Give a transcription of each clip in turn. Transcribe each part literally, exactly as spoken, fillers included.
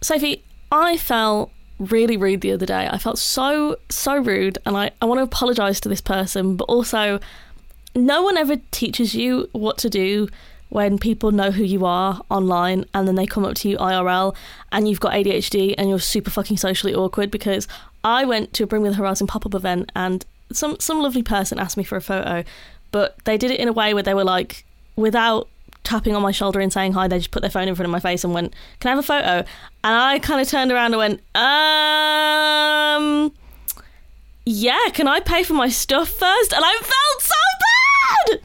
Sophie, I felt really rude the other day. I felt so, so rude, and I, I want to apologise to this person, but also no one ever teaches you what to do when people know who you are online and then they come up to you I R L and you've got A D H D and you're super fucking socially awkward, because I went to a Bring Me the Horizon pop-up event and some, some lovely person asked me for a photo, but they did it in a way where they were like, without tapping on my shoulder and saying hi, they just put their phone in front of my face and went, "Can I have a photo?" And I kind of turned around and went, um, yeah, can I pay for my stuff first? And I felt so bad!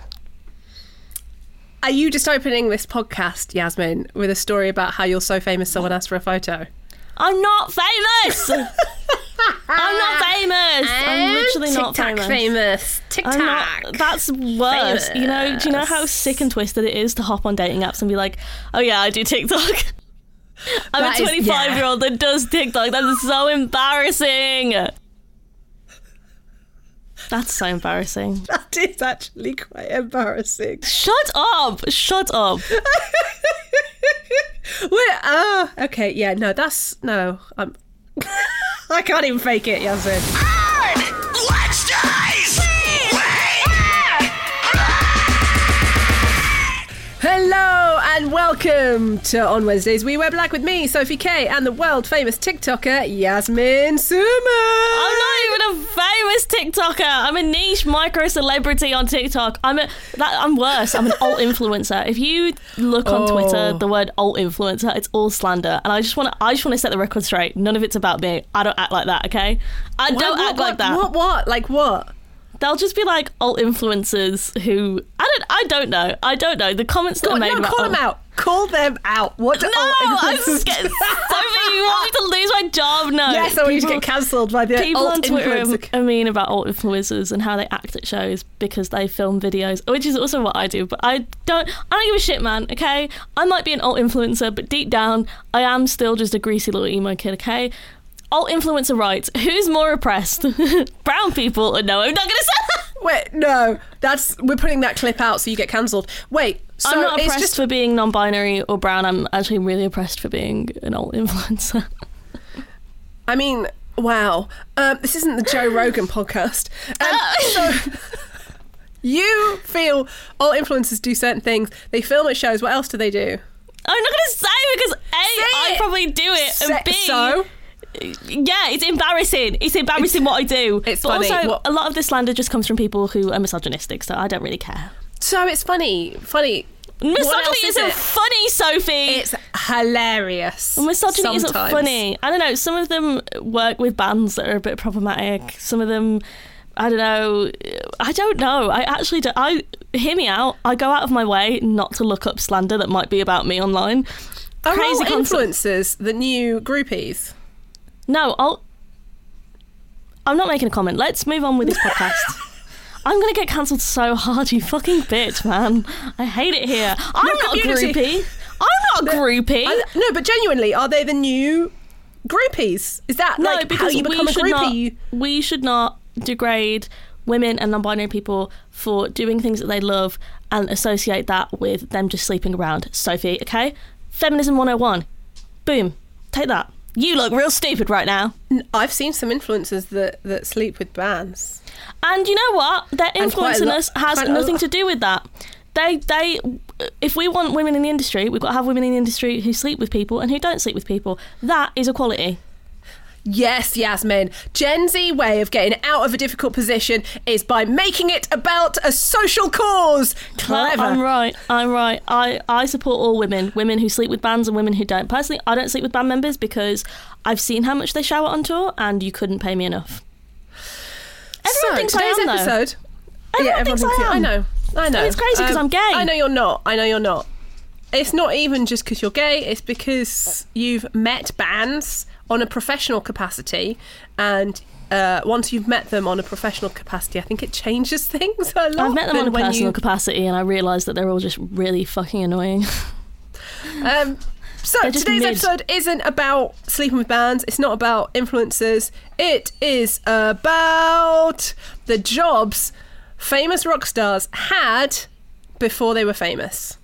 Are you just opening this podcast, Yasmin, with a story about how you're so famous someone asked for a photo? I'm not famous! I'm not famous! I'm literally TikTok not famous. famous. TikTok famous. That's worse. Famous. You know, do you know how sick and twisted it is to hop on dating apps and be like, oh yeah, I do TikTok. I'm that a twenty-five-year-old yeah. that does TikTok. That is so embarrassing. That's so embarrassing. That is actually quite embarrassing. Shut up! Shut up! Wait, oh, okay, yeah, no, that's... No, I'm... I can't even fake it, Yasmin. Iron! Let's dice! Hello and welcome to On Wednesdays We Wear Black with me, Sophie Kay, and the world-famous TikToker, Yasmin Suman. I'm not even a famous TikToker. I'm a niche micro-celebrity on TikTok. I'm a, that, I'm worse. I'm an alt-influencer. If you look on oh. Twitter, the word alt-influencer, it's all slander. And I just want to I just want to set the record straight. None of it's about me. I don't act like that, okay? I what, don't what, act what, like that. What, what? Like what? They'll just be like alt influencers who I don't I don't know I don't know the comments that God, are made no, about call them alt- out call them out what do no alt I'm just getting so many, you want me to lose my job? No yes I want you to get cancelled by the people alt on Twitter influencer. are mean about alt influencers and how they act at shows because they film videos, which is also what I do, but I don't I don't give a shit, man, okay? I might be an alt influencer, but deep down I am still just a greasy little emo kid, okay? Alt influencer rights. Who's more oppressed? Brown people? No, I'm not going to say that. Wait, no. That's, we're putting that clip out so you get cancelled. Wait. So I'm not oppressed just... for being non-binary or brown. I'm actually really oppressed for being an alt influencer. I mean, wow. Um, this isn't the Joe Rogan podcast. Um, so you feel alt influencers do certain things. They film at shows. What else do they do? I'm not going to say because A, I probably do it, and B... So? Yeah, it's embarrassing. It's embarrassing it's, what I do. It's but funny. also, what? a lot of the slander just comes from people who are misogynistic, so I don't really care. So it's funny. Funny. Misogyny is isn't it? funny, Sophie. It's hilarious. Misogyny sometimes. isn't funny. I don't know. Some of them work with bands that are a bit problematic. Some of them, I don't know. I don't know. I actually don't. I, hear me out. I go out of my way not to look up slander that might be about me online. Are Crazy all influencers the new groupies? No, I'll... I'm not making a comment. Let's move on with this podcast. I'm going to get cancelled so hard, you fucking bitch, man. I hate it here. I'm no, not community. a groupie. I'm not a groupie. I, no, but genuinely, are they the new groupies? Is that no, like because how you become a groupie? Not, we should not degrade women and non-binary people for doing things that they love and associate that with them just sleeping around. Sophie, okay? Feminism one oh one. Boom. Take that. You look real stupid right now. I've seen some influencers that, that sleep with bands. And you know what? Their influencing us has nothing to do with that. They, they, if we want women in the industry, we've got to have women in the industry who sleep with people and who don't sleep with people. That is equality. Yes, Yasmin. Gen Z way of getting out of a difficult position is by making it about a social cause. Clever. Well, I'm right. I'm right. I, I support all women. Women who sleep with bands and women who don't. Personally, I don't sleep with band members because I've seen how much they shower on tour and you couldn't pay me enough. Everyone so, thinks today's I am, episode. Though. Everyone yeah, thinks everyone I, thinks I am. I know. I know. So it's crazy because um, I'm gay. I know you're not. I know you're not. It's not even just because you're gay. It's because you've met bands on a professional capacity, and uh, once you've met them on a professional capacity, I think it changes things a lot. I've met them on a personal you... capacity, and I realised that they're all just really fucking annoying. um, so today's mid. episode isn't about sleeping with bands. It's not about influencers. It is about the jobs famous rock stars had before they were famous.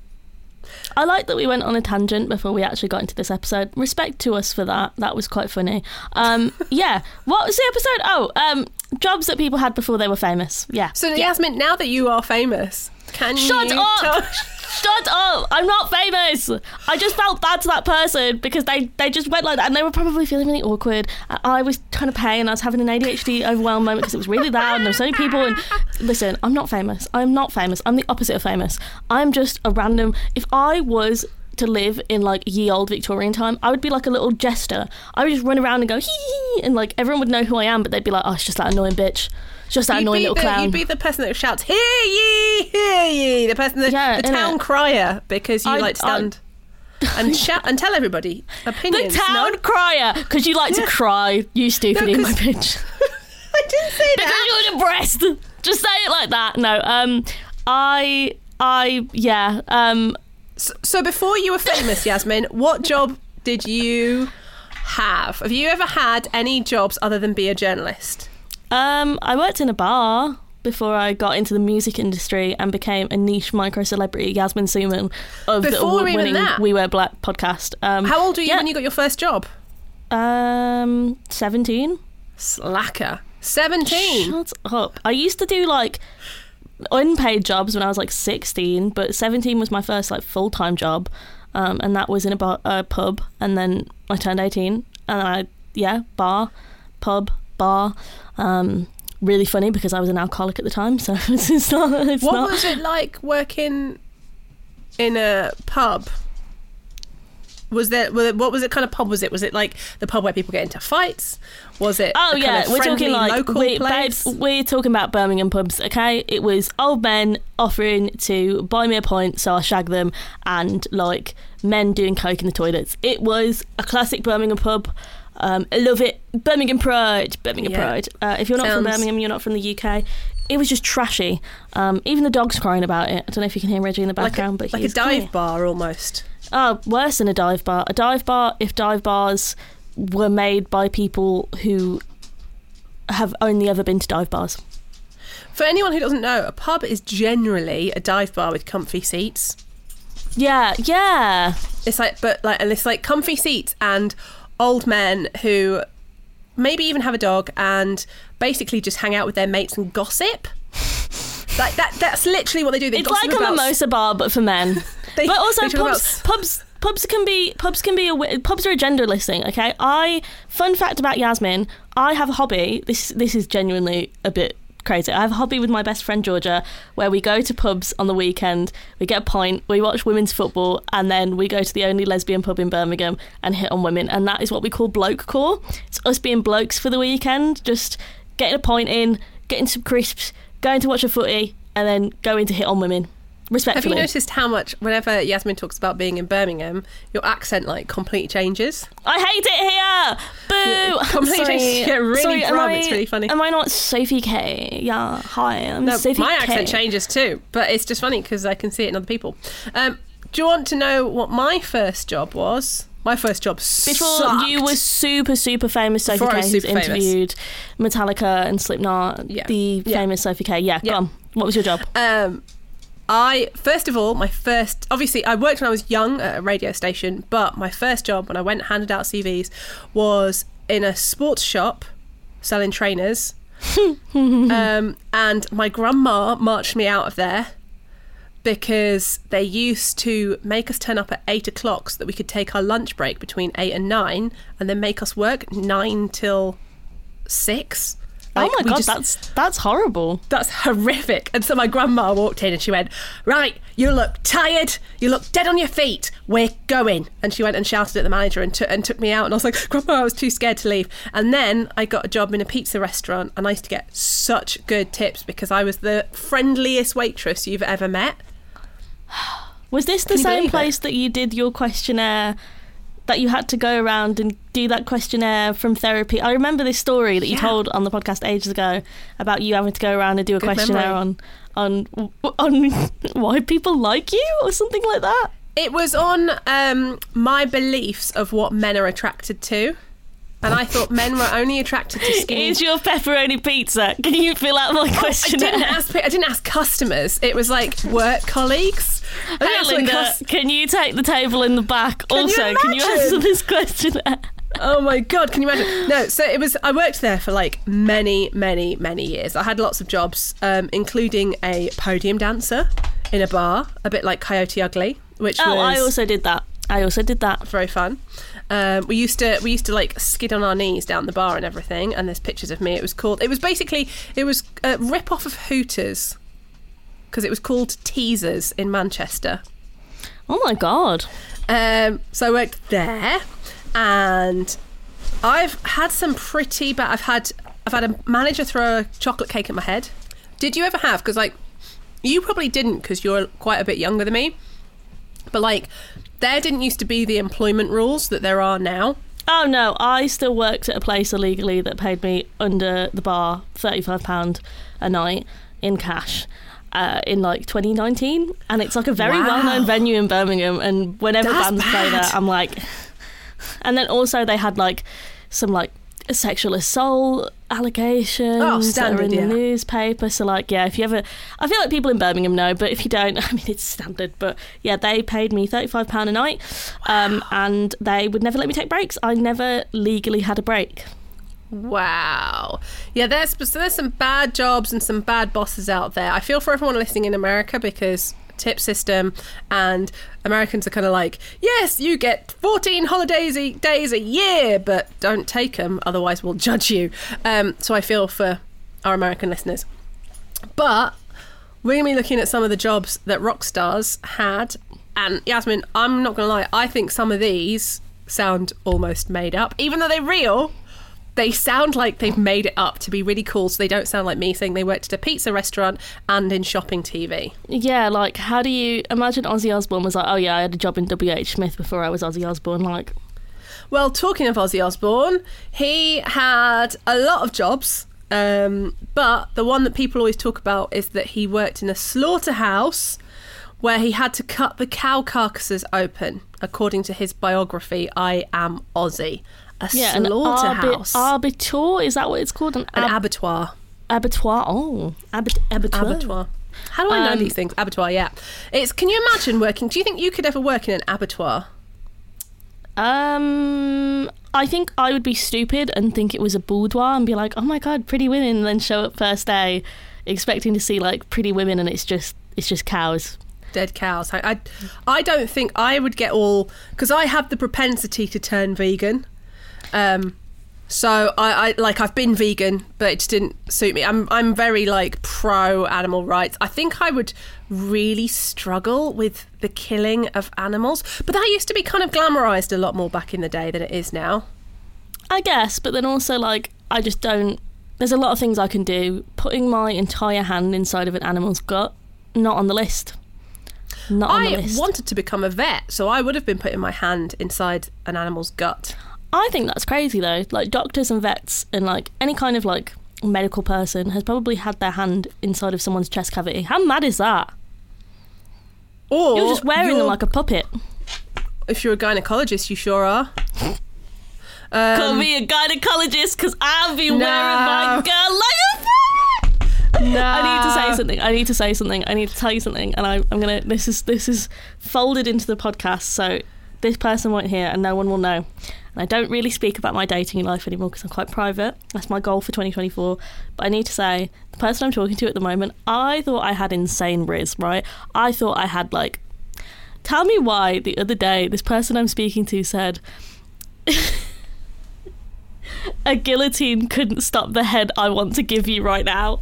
I like that we went on a tangent before we actually got into this episode. Respect to us for that. That was quite funny. Um, yeah. What was the episode? Oh, um, jobs that people had before they were famous. Yeah. So, yeah. Yasmin, now that you are famous, can Shut you... Shut up! T- Shut up! I'm not famous! I just felt bad to that person because they, they just went like that and they were probably feeling really awkward. I was trying to pay and I was having an A D H D overwhelm moment because it was really loud and there were so many people. And listen, I'm not famous. I'm not famous. I'm the opposite of famous. I'm just a random... If I was to live in like ye old Victorian time, I would be like a little jester. I would just run around and go hee hee and like everyone would know who I am, but they'd be like, oh, it's just that annoying bitch. Just that you'd annoying little the, clown. You'd be the person that shouts, hear ye, hear ye. The person, that, yeah, the town it? crier, because you I, like to stand I, and shout and tell everybody opinions. The town no? crier, because you like yeah. to cry, you stupid no, in my bitch. I didn't say that. Because you're depressed. Just say it like that. No, um, I, I, yeah. Um, so, so before you were famous, Yasmin, what job did you have? Have you ever had any jobs other than be a journalist? Um, I worked in a bar before I got into the music industry and became a niche micro-celebrity, Yasmin Suman, of before the award-winning We Wear Black podcast. Um, How old were you yeah. when you got your first job? Um, seventeen. Slacker. seventeen? Shut up. I used to do, like, unpaid jobs when I was, like, sixteen, but seventeen was my first, like, full-time job, um, and that was in a bar, uh, pub, and then I turned eighteen, and I, yeah, bar, pub, bar... Um, really funny because I was an alcoholic at the time, so it's not. It's what not. was it like working in a pub? Was there? What was it? Kind of pub was it? Was it like the pub where people get into fights? Was it? Oh a yeah, kind of we're talking like local we, place? Babes, we're talking about Birmingham pubs. Okay, it was old men offering to buy me a pint, so I shag them, and like men doing coke in the toilets. It was a classic Birmingham pub. Um, I love it. Birmingham Pride. Birmingham yeah. Pride. Uh, if you're not Sounds... from Birmingham, you're not from the U K. It was just trashy. Um, even the dog's crying about it. I don't know if you can hear Reggie in the background. Like a, but like a dive crying. bar almost. Oh, worse than a dive bar. A dive bar, if dive bars were made by people who have only ever been to dive bars. For anyone who doesn't know, a pub is generally a dive bar with comfy seats. Yeah, yeah. It's like, but like, and it's like comfy seats and... old men who maybe even have a dog and basically just hang out with their mates and gossip. Like that that's literally what they do. They it's like a about... mimosa bar but for men. they, but also pubs about... pubs pubs can be pubs can be a pubs are a genderless thing, okay? I fun fact about Yasmin, I have a hobby. This this is genuinely a bit crazy. I have a hobby with my best friend Georgia where we go to pubs on the weekend, we get a pint, we watch women's football, and then we go to the only lesbian pub in Birmingham and hit on women, and that is what we call bloke core. It's us being blokes for the weekend, just getting a pint in, getting some crisps, going to watch a footy, and then going to hit on women. Respectfully. Have you noticed how much whenever Yasmin talks about being in Birmingham, your accent like completely changes? I hate it here. Boo! Yeah, completely changes. Yeah, really drum. It's really funny. Am I not Sophie K? Yeah. Hi, I'm no, Sophie my K. My accent changes too, but it's just funny because I can see it in other people. Um, do you want to know what my first job was? My first job Before sucked. you were super, super famous, Sophie Before K who's interviewed famous. Metallica and Slipknot, yeah. the yeah. famous Sophie K. Yeah, yeah, go on. What was your job? Um... I, first of all, my first, obviously I worked when I was young at a radio station, but my first job when I went and handed out C Vs was in a sports shop selling trainers. um, and my grandma marched me out of there because they used to make us turn up at eight o'clock so that we could take our lunch break between eight and nine and then make us work nine till six. Like, oh my God, just, that's that's horrible. That's horrific. And so my grandma walked in and she went, right, you look tired, you look dead on your feet, we're going. And she went and shouted at the manager and, t- and took me out. And I was like, Grandma, I was too scared to leave. And then I got a job in a pizza restaurant and I used to get such good tips because I was the friendliest waitress you've ever met. Was this the Can same place it? that you did your questionnaire? That you had to go around and do that questionnaire from therapy. I remember this story that you yeah. told on the podcast ages ago about you having to go around and do a Good questionnaire memory. on on on why people like you or something like that. It was on um, my beliefs of what men are attracted to. and I thought men were only attracted to skinny. Is your pepperoni pizza? Can you fill out my question? Oh, I, didn't ask, I didn't ask customers. It was like work colleagues. Hey, Linda, cus- can you take the table in the back? Can also, you can you answer this question? Oh my God, can you imagine? No, so it was, I worked there for like many, many, many years. I had lots of jobs, um, including a podium dancer in a bar, a bit like Coyote Ugly, which oh, was... Oh, I also did that. I also did that. Very fun. Um, we used to we used to like skid on our knees down the bar and everything. And there's pictures of me. It was called. It was basically it was a rip off of Hooters, because it was called Teasers in Manchester. Oh my God! Um, so I worked there, and I've had some pretty bad. I've had I've had a manager throw a chocolate cake at my head. Did you ever have? Because like you probably didn't, because you're quite a bit younger than me. But like. There didn't used to be the employment rules that there are now. Oh, no. I still worked at a place illegally that paid me under the bar thirty-five pounds a night in cash uh, in, like, twenty nineteen. And it's, like, a very wow. well-known venue in Birmingham. And whenever That's bands bad. play there, I'm like... And then also they had, like, some, like, sexual assault allegations oh, standard, that are in yeah. the newspaper. So, like, yeah, if you ever... I feel like people in Birmingham know, but if you don't, I mean, it's standard. But, yeah, they paid me thirty-five pounds a night, wow. um, and they would never let me take breaks. I never legally had a break. Wow. Yeah, there's, so there's some bad jobs and some bad bosses out there. I feel for everyone listening in America, because... tip system, and Americans are kind of like, yes, you get fourteen holidays a, days a year, but don't take them, otherwise we'll judge you. Um, so I feel for our American listeners. But we're going to be looking at some of the jobs that rock stars had, and Yasmin, I'm not going to lie, I think some of these sound almost made up. Even though they're real, they sound like they've made it up to be really cool, so they don't sound like me saying they worked at a pizza restaurant and in shopping T V. Yeah, like, how do you... Imagine Ozzy Osbourne was like, oh, yeah, I had a job in W H Smith before I was Ozzy Osbourne, like... Well, talking of Ozzy Osbourne, he had a lot of jobs, um, but the one that people always talk about is that he worked in a slaughterhouse where he had to cut the cow carcasses open, according to his biography, I Am Ozzy. A yeah, slaughterhouse. An arbi- arbitor? Is that what it's called? An, ab- an abattoir. Abattoir. Oh. Ab- abattoir. Abattoir. How do I know um, these things? Abattoir, yeah. It's. Can you imagine working? Do you think you could ever work in an abattoir? Um, I think I would be stupid and think it was a boudoir and be like, oh my God, pretty women, and then show up first day expecting to see like pretty women, and it's just it's just cows. Dead cows. I, I, I don't think I would get all... Because I have the propensity to turn vegan. Um, so I, I like I've been vegan, but it just didn't suit me. I'm I'm very like pro animal rights. I think I would really struggle with the killing of animals, but that used to be kind of glamorized a lot more back in the day than it is now. I guess, but then also like I just don't. There's a lot of things I can do. Putting my entire hand inside of an animal's gut, not on the list. Not on the list. I wanted to become a vet, so I would have been putting my hand inside an animal's gut. I think that's crazy though. Like doctors and vets and like any kind of like medical person has probably had their hand inside of someone's chest cavity. How mad is that? Or you're just wearing you're, them like a puppet. If you're a gynecologist, you sure are. Um, Call me a gynecologist, because I'll be no. wearing my girl like a No. I need to say something. I need to say something. I need to tell you something, and I, I'm gonna. This is this is folded into the podcast, so this person won't hear, and no one will know. I don't really speak about my dating life anymore because I'm quite private. That's my goal for twenty twenty-four. But I need to say, the person I'm talking to at the moment, I thought I had insane riz, right? I thought I had, like... Tell me why the other day this person I'm speaking to said... A guillotine couldn't stop the head I want to give you right now.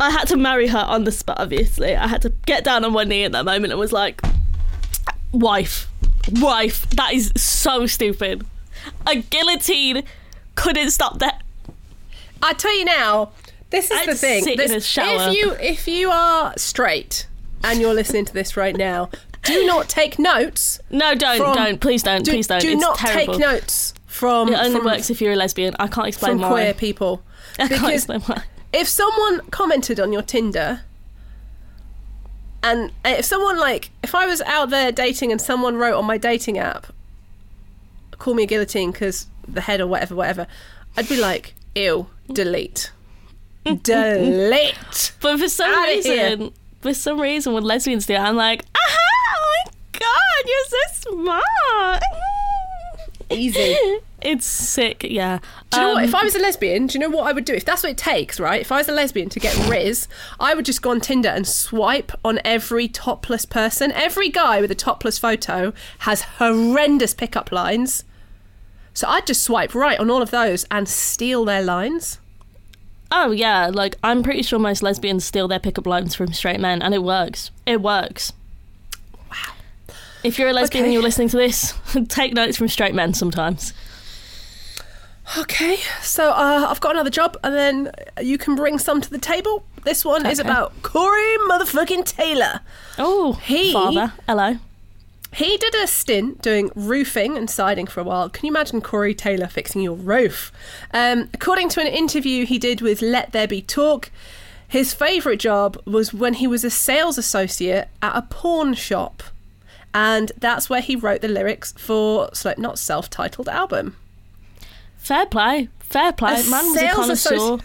I had to marry her on the spot, obviously. I had to get down on one knee at that moment and was like, wife, wife, that is so stupid. A guillotine couldn't stop that. I tell you now, this is I'd the thing. Sit this, in a shower. If you, if you are straight and you're listening to this right now, do not take notes. No, don't, from, don't, please don't, do, please don't. Do it's not terrible. Take notes from... It only from, works if you're a lesbian. I can't explain from why. From queer people. I can't explain why. If someone commented on your Tinder, And if someone, like, if I was out there dating and someone wrote on my dating app, call me a guillotine because the head or whatever, whatever, I'd be like, ew, delete. delete. But for some out reason, for some reason, when lesbians do it, I'm like, aha, oh my God, you're so smart. Easy. It's sick, yeah. Do you um, know what? If I was a lesbian, do you know what I would do? If that's what it takes, right? If I was a lesbian to get Riz, I would just go on Tinder and swipe on every topless person. Every guy with a topless photo has horrendous pickup lines. So I'd just swipe right on all of those and steal their lines. Oh, yeah. Like, I'm pretty sure most lesbians steal their pickup lines from straight men, and it works. It works. Wow. If you're a lesbian okay. and you're listening to this, take notes from straight men sometimes. Okay, so uh, I've got another job, and then you can bring some to the table. This one okay. is about Corey motherfucking Taylor. Oh, he, father. Hello. He did a stint doing roofing and siding for a while. Can you imagine Corey Taylor fixing your roof? Um, according to an interview he did with Let There Be Talk, his favourite job was when he was a sales associate at a pawn shop. And that's where he wrote the lyrics for Slipknot's self-titled album. Fair play, fair play. A Man was a connoisseur. Associ-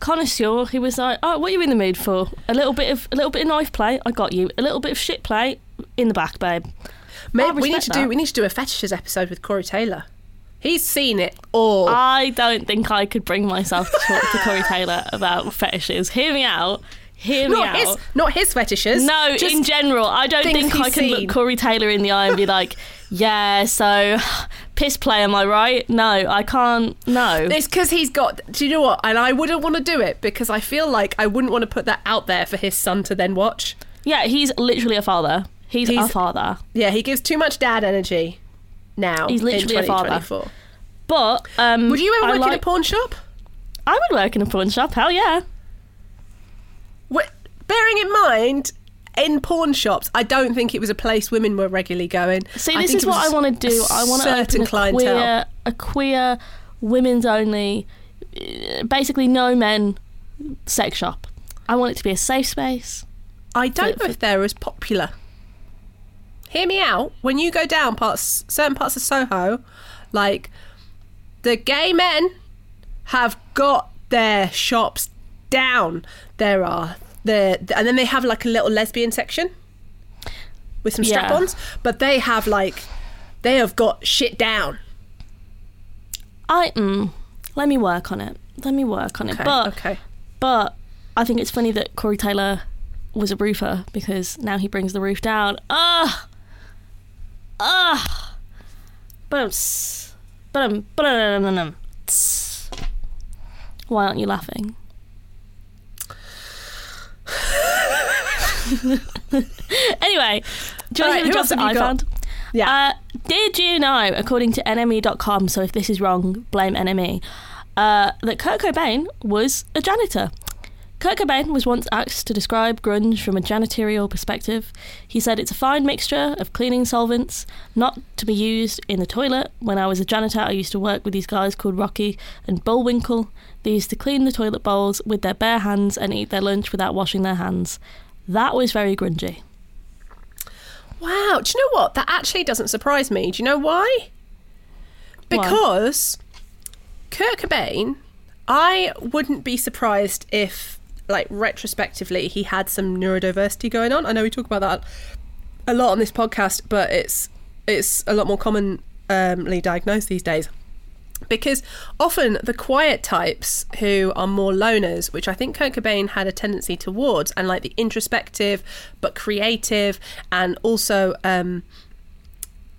connoisseur. He was like, "Oh, what are you in the mood for? A little bit of a little bit of knife play. I got you. A little bit of shit play in the back, babe." Maybe we need to that. do we need to do a fetishes episode with Corey Taylor. He's seen it all. I don't think I could bring myself to talk to Corey Taylor about fetishes. Hear me out. Hear me not out. His, not his fetishes. No, just in general, I don't think I can look Corey Taylor in the eye and be like, yeah, so piss play, am I right? No, I can't, no. It's because he's got, do you know what? And I wouldn't want to do it because I feel like I wouldn't want to put that out there for his son to then watch. Yeah, he's literally a father. He's, he's a father. Yeah, he gives too much dad energy now. He's literally a father. But, um, would you ever I work like, in a pawn shop? I would work in a pawn shop, hell yeah. What, bearing in mind, in pawn shops, I don't think it was a place women were regularly going. See, this is what I want to do. I want to open a queer, a queer, women's-only, basically no men sex shop. I want it to be a safe space. I don't know if they're as popular. Hear me out. When you go down parts, certain parts of Soho, like, the gay men have got their shops down. There are... The, and then they have like a little lesbian section with some strap-ons, yeah. But they have like they have got shit down. I mm, let me work on it. Let me work on okay, it. But okay. but I think it's funny that Corey Taylor was a roofer because now he brings the roof down. Ah, ah, but but but why aren't you laughing? Anyway, do you want to hear the jobs that I found? Yeah. Uh, did you know, according to N M E dot com, so if this is wrong, blame N M E, uh, that Kurt Cobain was a janitor? Kurt Cobain was once asked to describe grunge from a janitorial perspective. He said, "It's a fine mixture of cleaning solvents, not to be used in the toilet. When I was a janitor, I used to work with these guys called Rocky and Bullwinkle. They used to clean the toilet bowls with their bare hands and eat their lunch without washing their hands. That was very grungy." Wow. Do you know what? That actually doesn't surprise me. Do you know why? Because why? Kurt Cobain, I wouldn't be surprised if... like retrospectively he had some neurodiversity going on. I know we talk about that a lot on this podcast, but it's it's a lot more commonly diagnosed these days, because often the quiet types who are more loners, which I think Kurt Cobain had a tendency towards, and like the introspective but creative, and also um,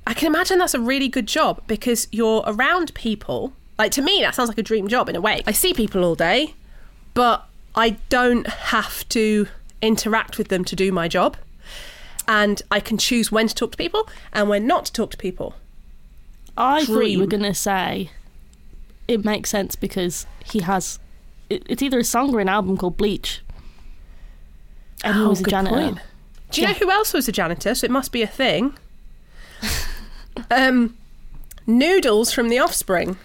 I can imagine that's a really good job because you're around people. Like, to me that sounds like a dream job in a way. I see people all day, but I don't have to interact with them to do my job, and I can choose when to talk to people and when not to talk to people. I Dream. thought you were going to say it makes sense because he has it, it's either a song or an album called Bleach, and oh, he was a janitor. Point. Do you yeah. know who else was a janitor? So it must be a thing. um, Noodles from the Offspring.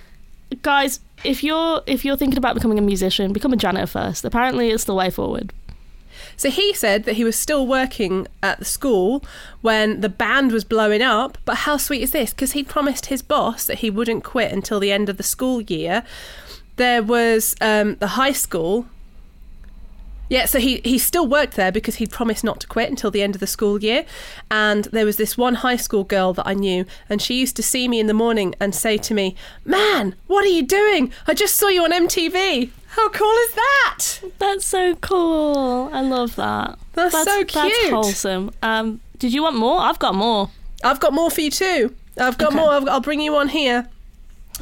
Guys, if you're if you're thinking about becoming a musician, become a janitor first. Apparently, it's the way forward. So he said that he was still working at the school when the band was blowing up, but how sweet is this? Because he promised his boss that he wouldn't quit until the end of the school year. There was um, the high school. Yeah, so he, he still worked there because he'd promised not to quit until the end of the school year. And there was this one high school girl that I knew, and she used to see me in the morning and say to me, "Man, what are you doing? I just saw you on M T V." How cool is that? That's so cool. I love that. That's, that's so cute. That's wholesome. Um, did you want more? I've got more. I've got more for you too. I've got okay. more. I've, I'll bring you on here.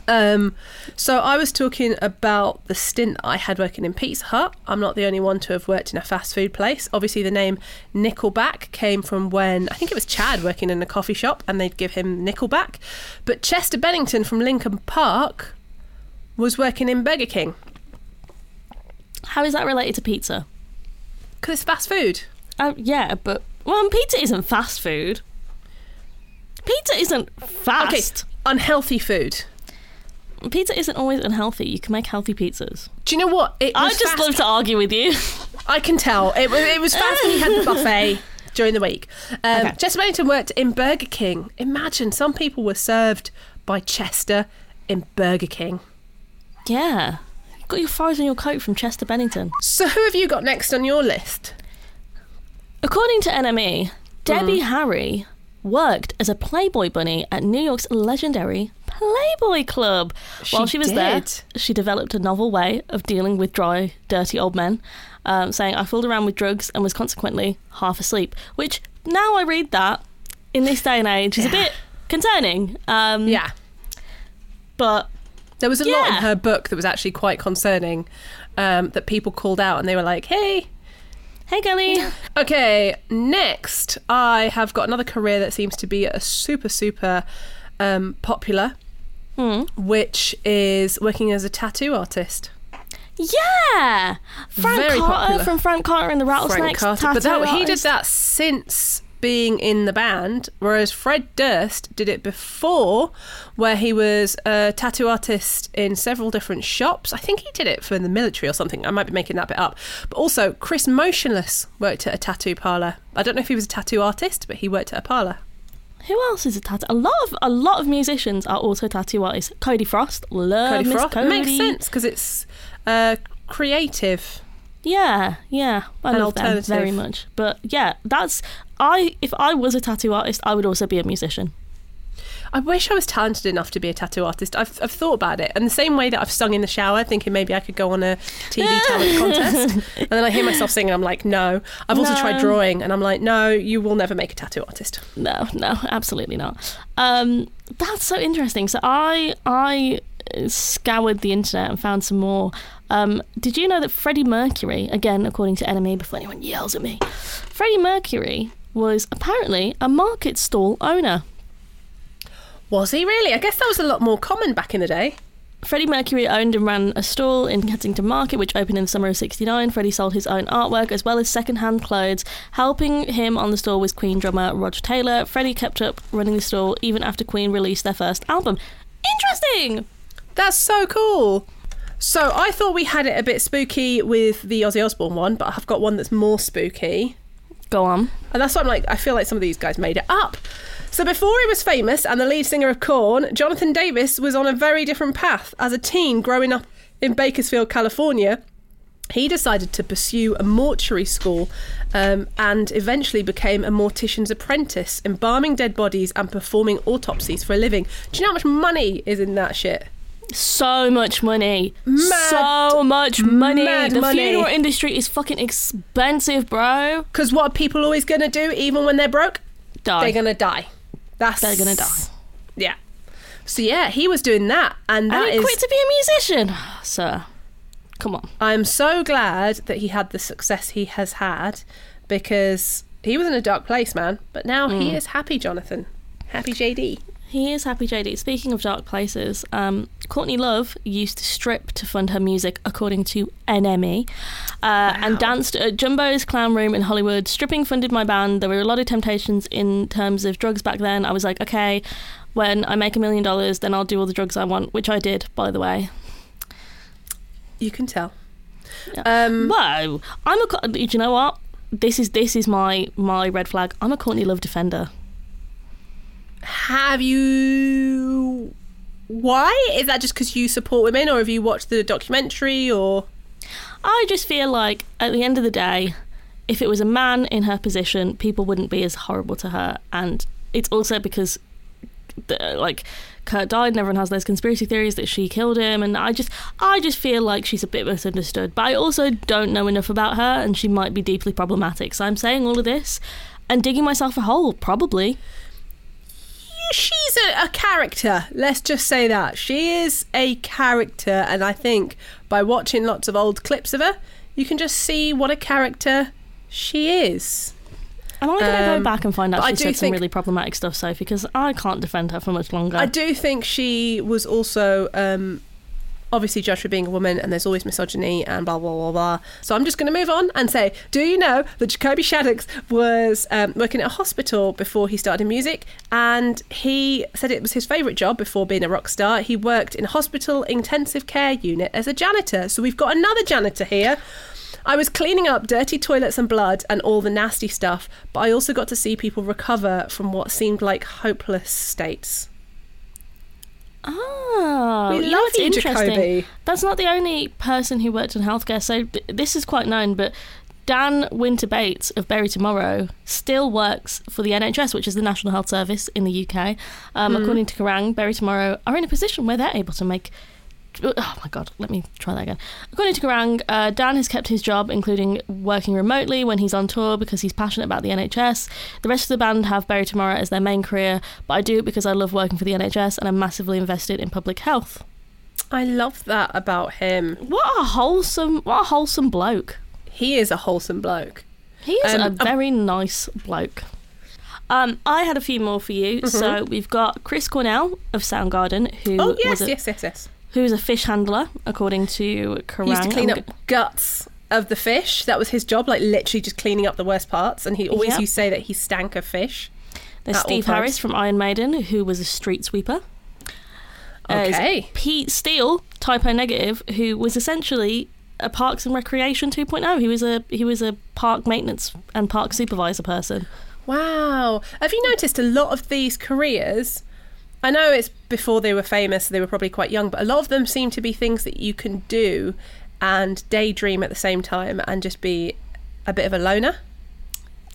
Um, so I was talking about the stint I had working in Pizza Hut. I'm not the only one to have worked in a fast food place. Obviously the name Nickelback came from when, I think it was Chad working in a coffee shop and they'd give him Nickelback. But Chester Bennington from Linkin Park was working in Burger King. How is that related to pizza? Because it's fast food. Oh, yeah, but, well, pizza isn't fast food. Pizza isn't fast. Okay, unhealthy food. Pizza isn't always unhealthy. You can make healthy pizzas. Do you know what? It was I just fast. love to argue with you. I can tell. It was it was fast when you had the buffet during the week. Um, okay. Chester Bennington worked in Burger King. Imagine, some people were served by Chester in Burger King. Yeah. You got your fries on your coat from Chester Bennington. So who have you got next on your list? According to N M E, Debbie mm. Harry worked as a Playboy bunny at New York's legendary Playboy Club. She While she was did. there, she developed a novel way of dealing with dry, dirty old men, um, saying, "I fooled around with drugs and was consequently half asleep," which now I read that in this day and age is yeah. a bit concerning. Um, yeah. But there was a yeah. lot in her book that was actually quite concerning, um, that people called out and they were like, hey, hey girlie. Okay, next I have got another career that seems to be a super, super... Um, popular, mm. which is working as a tattoo artist. Yeah, Frank Very Carter popular. from Frank Carter and the Rattlesnakes. Frank Carter, but that, he did that since being in the band, whereas Fred Durst did it before, where he was a tattoo artist in several different shops. I think he did it for the military or something. I might be making that bit up. But also, Chris Motionless worked at a tattoo parlour. I don't know if he was a tattoo artist, but he worked at a parlour. Who else is a tattoo? A lot of a lot of musicians are also tattoo artists. Cody Frost, love Cody Miss Frost. Cody. It makes sense because it's uh, creative. Yeah, yeah, I An love them very much. But yeah, that's I. If I was a tattoo artist, I would also be a musician. I wish I was talented enough to be a tattoo artist. I've I've thought about it, and the same way that I've sung in the shower, thinking maybe I could go on a T V talent contest, and then I hear myself singing, I'm like, no. I've also no. tried drawing, and I'm like, no, you will never make a tattoo artist. No, no, absolutely not. Um, that's so interesting. So I I scoured the internet and found some more. Um, did you know that Freddie Mercury, again according to N M E, before anyone yells at me, Freddie Mercury was apparently a market stall owner. Was he really? I guess that was a lot more common back in the day. Freddie Mercury owned and ran a stall in Kensington Market, which opened in the summer of sixty-nine. Freddie sold his own artwork as well as second-hand clothes. Helping him on the stall was Queen drummer Roger Taylor. Freddie kept up running the stall even after Queen released their first album. Interesting! That's so cool. So I thought we had it a bit spooky with the Ozzy Osbourne one, but I've got one that's more spooky. Go on. And that's why I'm like, I feel like some of these guys made it up. So before he was famous and the lead singer of Korn, Jonathan Davis was on a very different path. As a teen growing up in Bakersfield, California, he decided to pursue a mortuary school um, and eventually became a mortician's apprentice, embalming dead bodies and performing autopsies for a living. Do you know how much money is in that shit? So much money. Mad, so much money. The money. Funeral industry is fucking expensive, bro. Because what are people always going to do even when they're broke? Die. They're going to die. That's, They're going to die. Yeah. So, yeah, he was doing that. And that and he is, quit to be a musician. So, come on. I'm so glad that he had the success he has had because he was in a dark place, man. But now mm. he is happy, Jonathan. Happy J D. He is happy J D. Speaking of dark places, um, Courtney Love used to strip to fund her music, according to N M E, uh, wow. and danced at Jumbo's Clown Room in Hollywood. Stripping funded my band. There were a lot of temptations in terms of drugs back then. I was like, okay, when I make a million dollars, then I'll do all the drugs I want, which I did, by the way. You can tell. Yeah. Um, Whoa. I'm a, do you know what? this is this is my my red flag. I'm a Courtney Love defender. Have you? Why? Is that just because you support women, or have you watched the documentary, or? I just feel like at the end of the day, if it was a man in her position, people wouldn't be as horrible to her. And it's also because, the, like, Kurt died, and everyone has those conspiracy theories that she killed him. And I just, I just feel like she's a bit misunderstood. But I also don't know enough about her, and she might be deeply problematic. So I'm saying all of this and digging myself a hole, probably. She's a, a character, let's just say that. She is a character, and I think by watching lots of old clips of her, you can just see what a character she is. Am I going to um, go back and find out she said some really problematic stuff, Sophie, because I can't defend her for much longer. I do think she was also um, obviously judged for being a woman, and there's always misogyny and blah, blah, blah, blah. So I'm just going to move on and say, do you know that Jacoby Shaddix was um, working at a hospital before he started in music, and he said it was his favourite job before being a rock star. He worked in a hospital intensive care unit as a janitor. So we've got another janitor here. I was cleaning up dirty toilets and blood and all the nasty stuff, but I also got to see people recover from what seemed like hopeless states. Oh, we love you, Jacoby. That's not the only person who worked in healthcare, so th- this is quite known, but Dan Winter Bates of Bury Tomorrow still works for the N H S, which is the National Health Service in the U K. Um, mm. According to Kerrang, Bury Tomorrow are in a position where they're able to make... Oh my god, let me try that again. According to Kerrang, uh, Dan has kept his job, including working remotely when he's on tour, because he's passionate about the N H S. The rest of the band have Bury Tomorrow as their main career, but I do it because I love working for the N H S and I'm massively invested in public health. I love that about him. What a wholesome, what a wholesome bloke. He is a wholesome bloke. He is um, a very um, nice bloke. Um, I had a few more for you. Mm-hmm. So we've got Chris Cornell of Soundgarden, who oh yes, was a- yes, yes, yes. who's a fish handler, according to Kerrang. He used to clean up g- guts of the fish. That was his job, like literally just cleaning up the worst parts. And he always yep. used to say that he stank of fish. There's Steve Harris from Iron Maiden, who was a street sweeper. Okay. Uh, Pete Steele, typo negative, who was essentially a Parks and Recreation two point oh. He was a he was a park maintenance and park supervisor person. Wow. Have you noticed a lot of these careers... I know it's before they were famous, so they were probably quite young, but a lot of them seem to be things that you can do and daydream at the same time and just be a bit of a loner.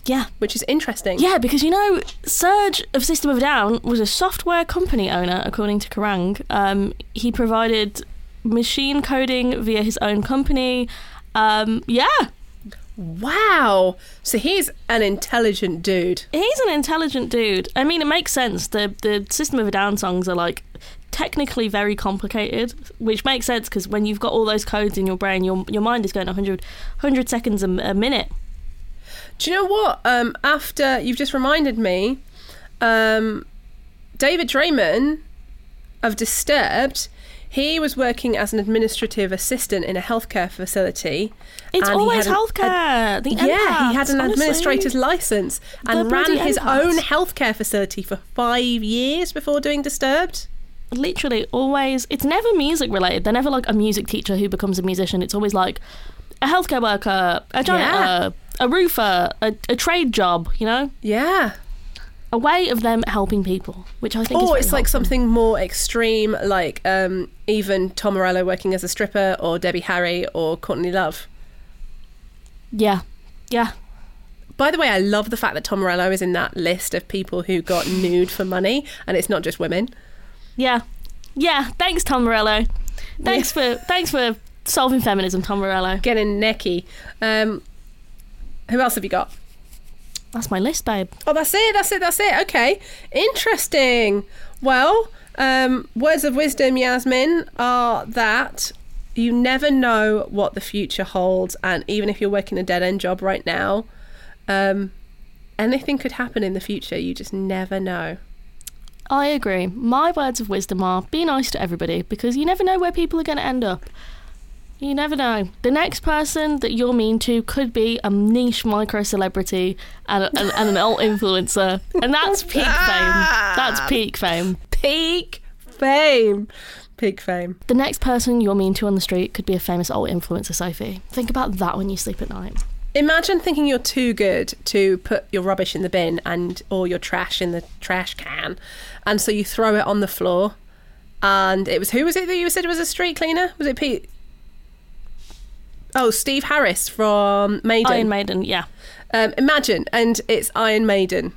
Yeah. Which is interesting. Yeah, because, you know, Serge of System of a Down was a software company owner, according to Kerrang. Um, he provided machine coding via his own company. Um, yeah. Wow. So he's an intelligent dude. He's an intelligent dude. I mean, it makes sense. The the System of a Down songs are, like, technically very complicated, which makes sense because when you've got all those codes in your brain, your your mind is going one hundred, one hundred seconds a, a minute. Do you know what? Um, after you've just reminded me, um, David Draiman of Disturbed... He was working as an administrative assistant in a healthcare facility. It's always healthcare. An, the yeah, M P A T, he had an honestly. administrator's license and ran his M P A T. Own healthcare facility for five years before doing Disturbed. Literally, always. It's never music related. They're never like a music teacher who becomes a musician. It's always like a healthcare worker, a janitor, yeah. a roofer, a, a trade job, you know? Yeah. A way of them helping people, which I think or is Or it's like helpful. Something more extreme, like um, even Tom Morello working as a stripper or Debbie Harry or Courtney Love. Yeah, yeah. By the way, I love the fact that Tom Morello is in that list of people who got nude for money, and it's not just women. Yeah, yeah, thanks Tom Morello. Thanks yeah. for thanks for solving feminism, Tom Morello. Getting necky. Um, who else have you got? That's my list, babe. Oh, that's it, that's it, that's it. Okay, interesting. Well, um, words of wisdom, Yasmin, are that you never know what the future holds, and even if you're working a dead-end job right now, um, anything could happen in the future. You just never know. I agree. My words of wisdom are be nice to everybody, because you never know where people are going to end up. You never know. The next person that you're mean to could be a niche micro-celebrity and, and, and an alt influencer. And that's peak fame. That's peak fame. Peak fame. Peak fame. The next person you're mean to on the street could be a famous alt influencer, Sophie. Think about that when you sleep at night. Imagine thinking you're too good to put your rubbish in the bin and or your trash in the trash can, and so you throw it on the floor. And it was, who was it that you said was a street cleaner? Was it Pete? Oh, Steve Harris from Maiden. Iron Maiden, yeah. Um, imagine, and it's Iron Maiden.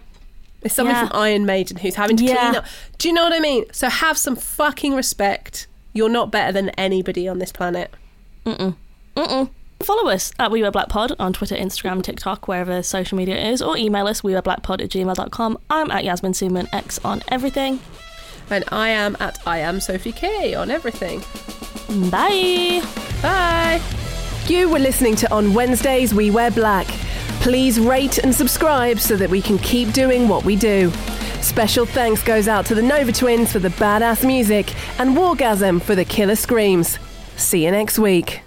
It's someone yeah. from Iron Maiden who's having to yeah. clean up. Do you know what I mean? So have some fucking respect. You're not better than anybody on this planet. Mm-mm. Mm-mm. Follow us at We Were Black Pod on Twitter, Instagram, TikTok, wherever social media is, or email us we were black pod at gmail dot com. I'm at Yasmin Suman X on everything. And I am at I am Sophie K on everything. Bye. Bye. You were listening to On Wednesdays We Wear Black. Please rate and subscribe so that we can keep doing what we do. Special thanks goes out to the Nova Twins for the badass music and Wargasm for the killer screams. See you next week.